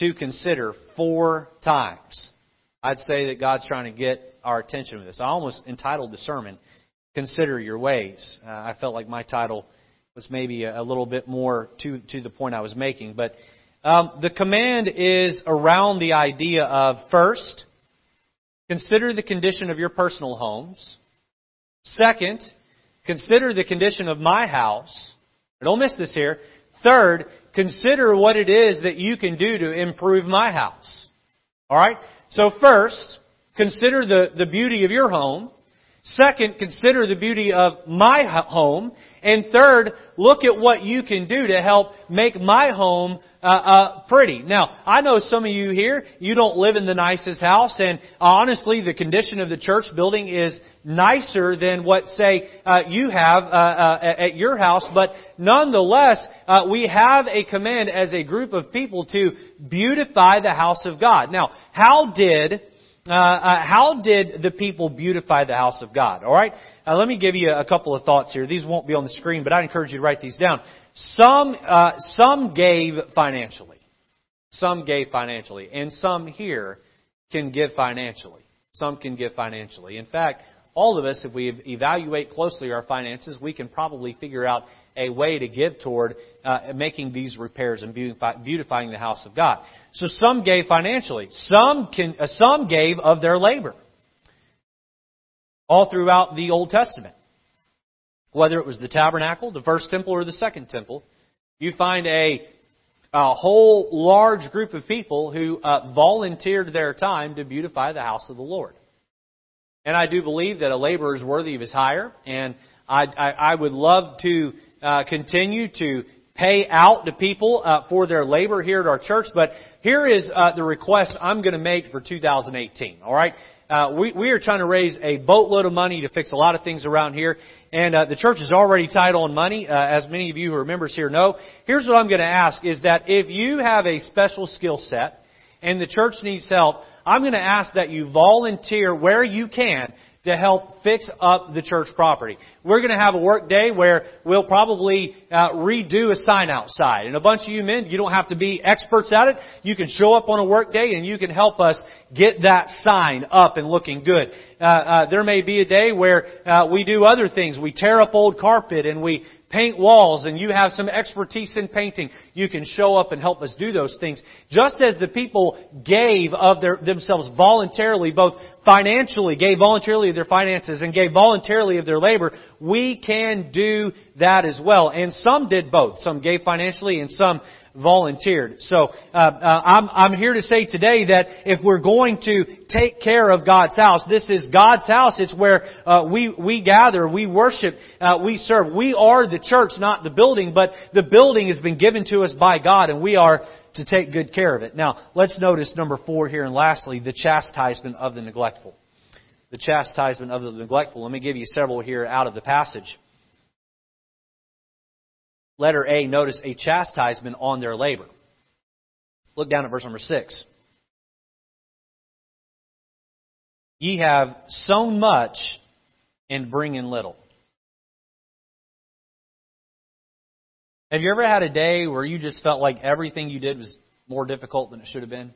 to consider 4 times. I'd say that God's trying to get our attention with this. I almost entitled the sermon, Consider Your Ways. I felt like my title was maybe a little bit more to the point I was making. But the command is around the idea of, first, consider the condition of your personal homes. Second, consider the condition of my house. Don't miss this here. Third, consider what it is that you can do to improve my house. All right? So first, consider the beauty of your home. Second, consider the beauty of my home. And third, look at what you can do to help make my home pretty. Now, I know some of you here, you don't live in the nicest house, and honestly, the condition of the church building is nicer than what, say, you have at your house. But nonetheless, we have a command as a group of people to beautify the house of God. Now, how did the people beautify the house of God? All right, let me give you a couple of thoughts here. These won't be on the screen, but I encourage you to write these down. Some gave financially. Some gave financially. And some here can give financially. Some can give financially. In fact, all of us, if we evaluate closely our finances, we can probably figure out a way to give toward making these repairs and beautifying the house of God. So some gave financially. Some gave of their labor. All throughout the Old Testament. Whether it was the tabernacle, the first temple, or the second temple, you find a whole large group of people who volunteered their time to beautify the house of the Lord. And I do believe that a laborer is worthy of his hire, and I would love to continue to pay out to people for their labor here at our church, but here is the request I'm going to make for 2018, all right? We are trying to raise a boatload of money to fix a lot of things around here. And the church is already tight on money, as many of you who are members here know. Here's what I'm going to ask is that if you have a special skill set and the church needs help, I'm going to ask that you volunteer where you can to help fix up the church property. We're going to have a work day where we'll probably redo a sign outside. And a bunch of you men, you don't have to be experts at it. You can show up on a work day and you can help us get that sign up and looking good. There may be a day where we do other things. We tear up old carpet and we paint walls, and you have some expertise in painting. You can show up and help us do those things. Just as the people gave of themselves voluntarily, both financially, gave voluntarily of their finances and gave voluntarily of their labor, we can do that as well. And some did both. Some gave financially and some volunteered. So I'm here to say today that if we're going to take care of God's house, this is God's house. It's where we gather, we worship, we serve. We are the church, not the building, but the building has been given to us by God, and we are to take good care of it. Now, let's notice number 4 here, and lastly, the chastisement of the neglectful. The chastisement of the neglectful. Let me give you several here out of the passage. Letter A, notice a chastisement on their labor. Look down at verse number 6. Ye have sown much and bring in little. Have you ever had a day where you just felt like everything you did was more difficult than it should have been?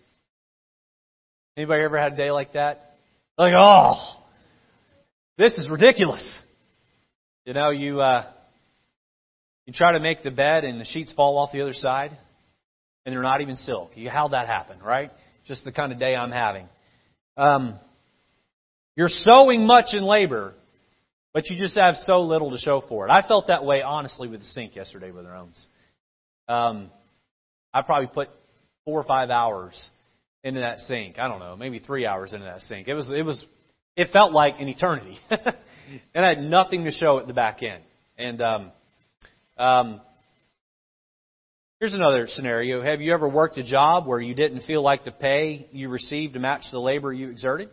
Anybody ever had a day like that? Like, oh, this is ridiculous. You know, you try to make the bed and the sheets fall off the other side, and they're not even silk. How'd that happen, right? Just the kind of day I'm having. You're sowing much in labor, but you just have so little to show for it. I felt that way, honestly, with the sink yesterday with our homes. I probably put 4 or 5 hours into that sink. I don't know, maybe 3 hours into that sink. It felt like an eternity. And I had nothing to show at the back end. And here's another scenario. Have you ever worked a job where you didn't feel like the pay you received matched the labor you exerted?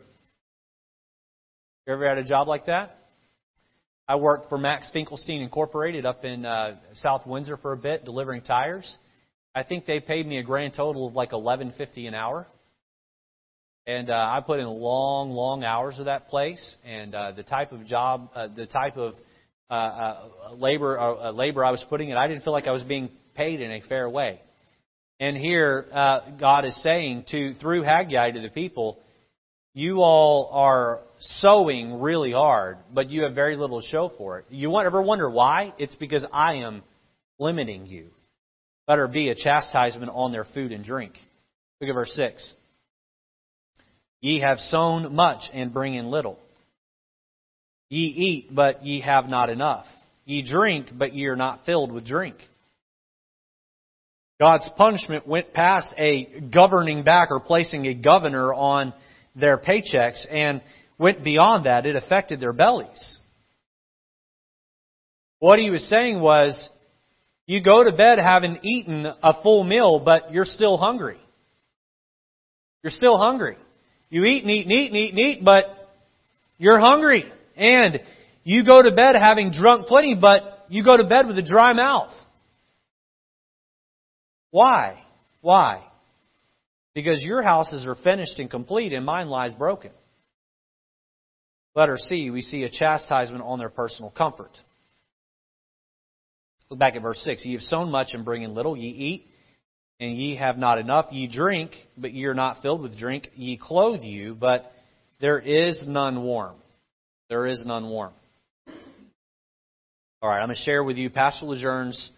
You ever had a job like that? I worked for Max Finkelstein Incorporated up in South Windsor for a bit, delivering tires. I think they paid me a grand total of like $11.50 an hour. And I put in long, long hours of that place. And the type of labor I was putting in, I didn't feel like I was being paid in a fair way. And here God is saying through Haggai to the people, you all are sowing really hard, but you have very little to show for it. You won't ever wonder why? It's because I am limiting you. Let there be a chastisement on their food and drink. Look at verse 6. Ye have sown much and bring in little. Ye eat, but ye have not enough. Ye drink, but ye are not filled with drink. God's punishment went past a governing back or placing a governor on their paychecks and went beyond that. It affected their bellies. What he was saying was, you go to bed having eaten a full meal, but you're still hungry. You're still hungry. You eat and eat and eat and eat and eat, but you're hungry. And you go to bed having drunk plenty, but you go to bed with a dry mouth. Why? Why? Because your houses are finished and complete, and mine lies broken. Letter C, we see a chastisement on their personal comfort. Look back at verse 6. Ye have sown much and bring in little. Ye eat, and ye have not enough. Ye drink, but ye are not filled with drink. Ye clothe you, but there is none warm. There is none warm. All right, I'm going to share with you Pastor Lejeurne's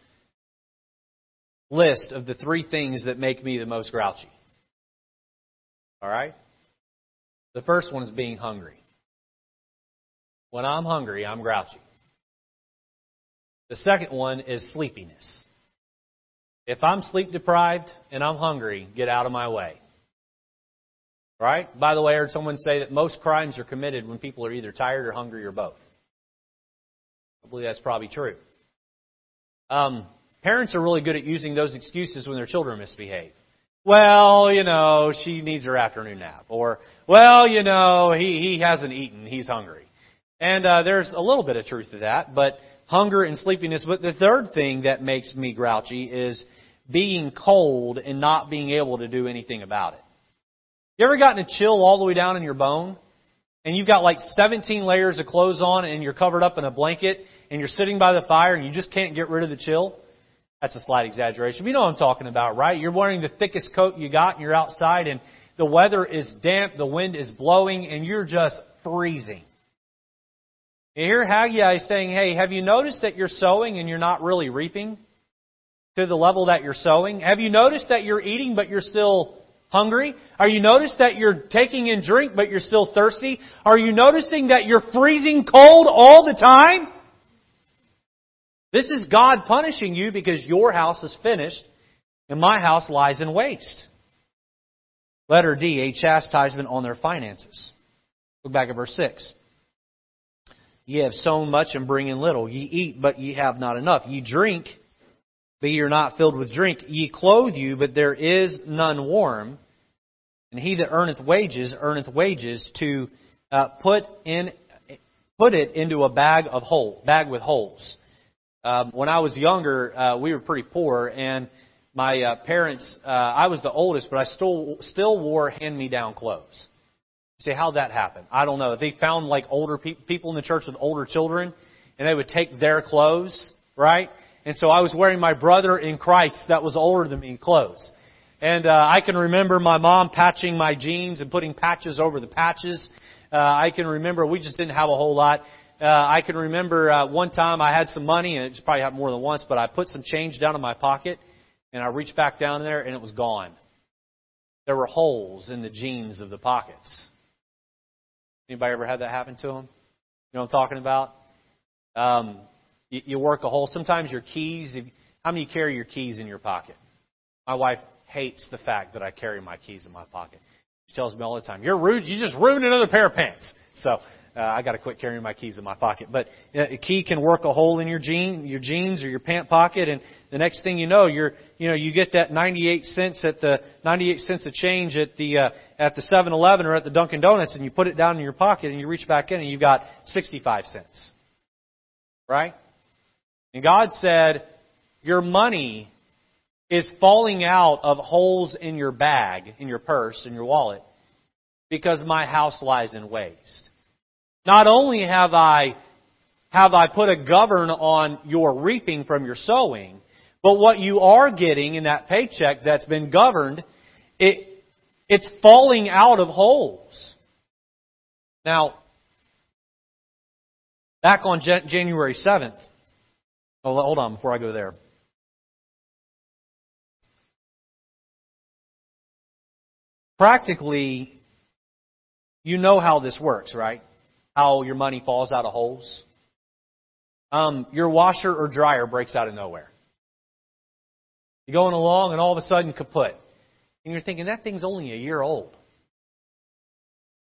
list of the 3 things that make me the most grouchy. All right? The first one is being hungry. When I'm hungry, I'm grouchy. The second one is sleepiness. If I'm sleep deprived and I'm hungry, get out of my way. All right? By the way, I heard someone say that most crimes are committed when people are either tired or hungry or both. I believe that's probably true. Parents are really good at using those excuses when their children misbehave. Well, you know, she needs her afternoon nap. Or, well, you know, he hasn't eaten. He's hungry. And there's a little bit of truth to that, but hunger and sleepiness. But the third thing that makes me grouchy is being cold and not being able to do anything about it. You ever gotten a chill all the way down in your bone? And you've got like 17 layers of clothes on and you're covered up in a blanket and you're sitting by the fire and you just can't get rid of the chill? That's a slight exaggeration, but you know what I'm talking about, right? You're wearing the thickest coat you got and you're outside and the weather is damp, the wind is blowing, and you're just freezing. You hear Haggai saying, hey, have you noticed that you're sowing and you're not really reaping to the level that you're sowing? Have you noticed that you're eating but you're still hungry? Are you noticed that you're taking in drink but you're still thirsty? Are you noticing that you're freezing cold all the time? This is God punishing you because your house is finished and my house lies in waste. Letter D, a chastisement on their finances. Look back at verse 6. Ye have sown much and bring in little. Ye eat, but ye have not enough. Ye drink, but ye are not filled with drink. Ye clothe you, but there is none warm. And he that earneth wages to put it into a bag with holes. When I was younger, we were pretty poor, and my parents, I was the oldest, but I still wore hand-me-down clothes. You say, how'd that happen? I don't know. They found like older people in the church with older children, and they would take their clothes, right? And so I was wearing my brother in Christ that was older than me clothes. And I can remember my mom patching my jeans and putting patches over the patches. I can remember we just didn't have a whole lot. I can remember one time I had some money, and it probably happened more than once, but I put some change down in my pocket, and I reached back down in there, and it was gone. There were holes in the jeans of the pockets. Anybody ever had that happen to them? You know what I'm talking about? You work a hole. Sometimes your keys, how many carry your keys in your pocket? My wife hates the fact that I carry my keys in my pocket. She tells me all the time, "You're rude. You just ruined another pair of pants." So I got to quit carrying my keys in my pocket. But a key can work a hole in your jeans or your pant pocket, and the next thing you know, you get that 98 cents of change at the 7-Eleven or at the Dunkin' Donuts, and you put it down in your pocket, and you reach back in, and you've got 65 cents. Right? And God said, your money is falling out of holes in your bag, in your purse, in your wallet, because my house lies in waste. Not only have I put a govern on your reaping from your sowing, but what you are getting in that paycheck that's been governed, it's falling out of holes. Now, back on January 7th, hold on before I go there. Practically, you know how this works, right? How your money falls out of holes. Your washer or dryer breaks out of nowhere. You're going along and all of a sudden kaput. And you're thinking, that thing's only a year old.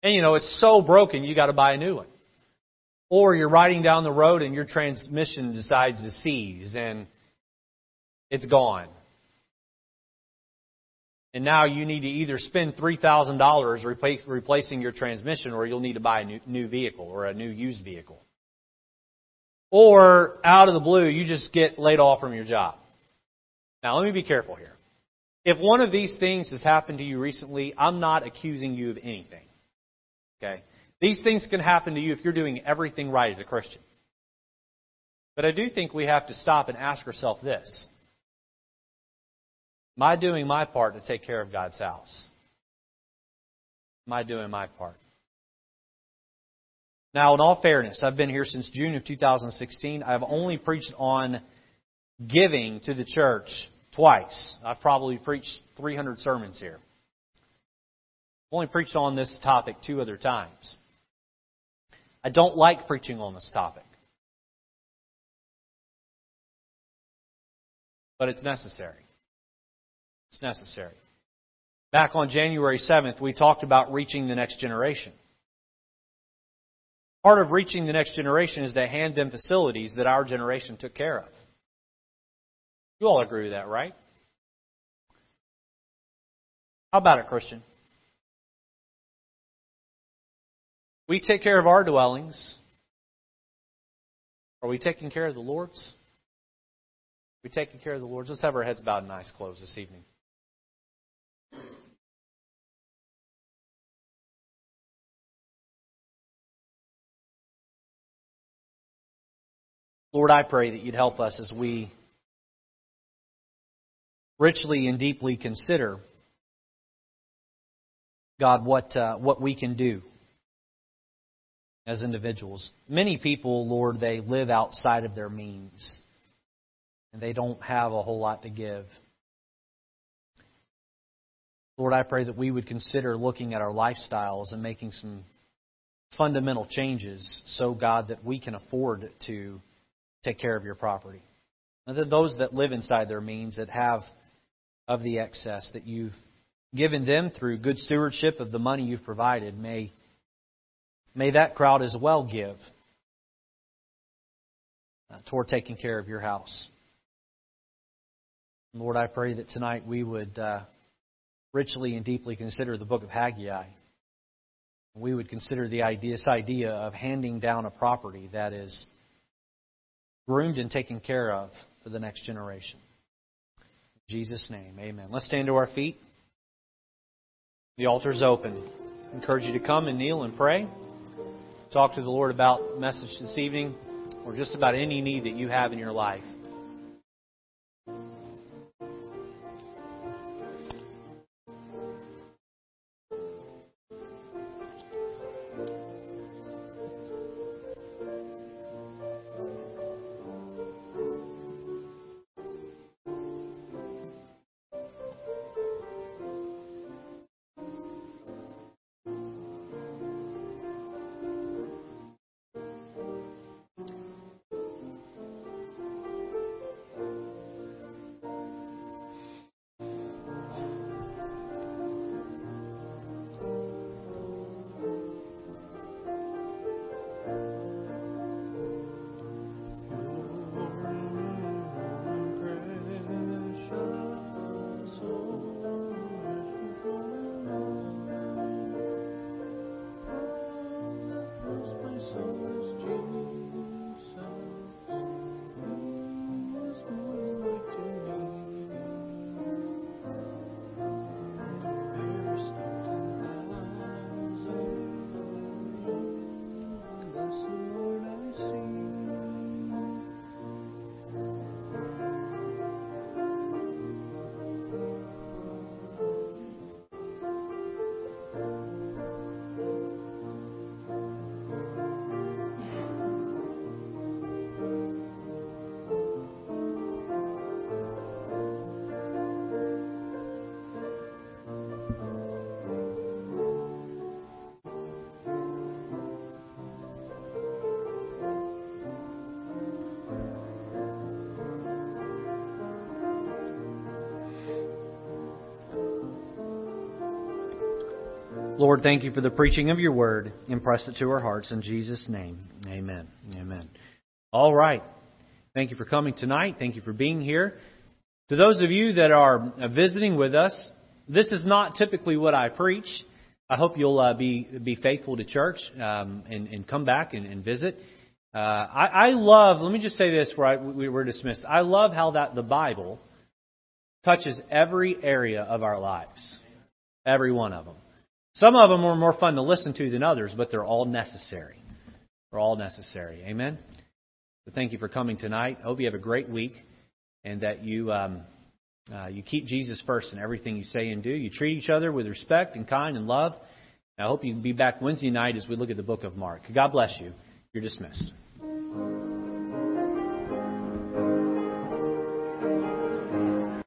And you know, it's so broken, you got to buy a new one. Or you're riding down the road and your transmission decides to seize and it's gone. And now you need to either spend $3,000 replacing your transmission, or you'll need to buy a new vehicle or a new used vehicle. Or out of the blue, you just get laid off from your job. Now, let me be careful here. If one of these things has happened to you recently, I'm not accusing you of anything. Okay? These things can happen to you if you're doing everything right as a Christian. But I do think we have to stop and ask ourselves this. Am I doing my part to take care of God's house? Am I doing my part? Now, in all fairness, I've been here since June of 2016. I've only preached on giving to the church twice. I've probably preached 300 sermons here. I've only preached on this topic 2 other times. I don't like preaching on this topic. But it's necessary. It's necessary. Back on January 7th, we talked about reaching the next generation. Part of reaching the next generation is to hand them facilities that our generation took care of. You all agree with that, right? How about it, Christian? We take care of our dwellings. Are we taking care of the Lord's? Are we taking care of the Lord's? Let's have our heads bowed and eyes closed this evening. Lord, I pray that you'd help us as we richly and deeply consider, God, what we can do as individuals. Many people, Lord, they live outside of their means, and they don't have a whole lot to give. Lord, I pray that we would consider looking at our lifestyles and making some fundamental changes so, God, that we can afford to take care of your property. And then those that live inside their means, that have of the excess that you've given them through good stewardship of the money you've provided, may that crowd as well give toward taking care of your house. Lord, I pray that tonight we would richly and deeply consider the book of Haggai. We would consider this idea of handing down a property that is groomed and taken care of for the next generation. In Jesus' name, amen. Let's stand to our feet. The altar's open. I encourage you to come and kneel and pray. Talk to the Lord about the message this evening, or just about any need that you have in your life. Lord, thank you for the preaching of your word. Impress it to our hearts in Jesus' name. Amen. Amen. All right. Thank you for coming tonight. Thank you for being here. To those of you that are visiting with us, this is not typically what I preach. I hope you'll be faithful to church and come back and visit. I love, let me just say this where we were dismissed. I love how that the Bible touches every area of our lives, every one of them. Some of them are more fun to listen to than others, but they're all necessary. They're all necessary. Amen? So thank you for coming tonight. I hope you have a great week and that you keep Jesus first in everything you say and do. You treat each other with respect and kind and love. And I hope you can be back Wednesday night as we look at the book of Mark. God bless you. You're dismissed.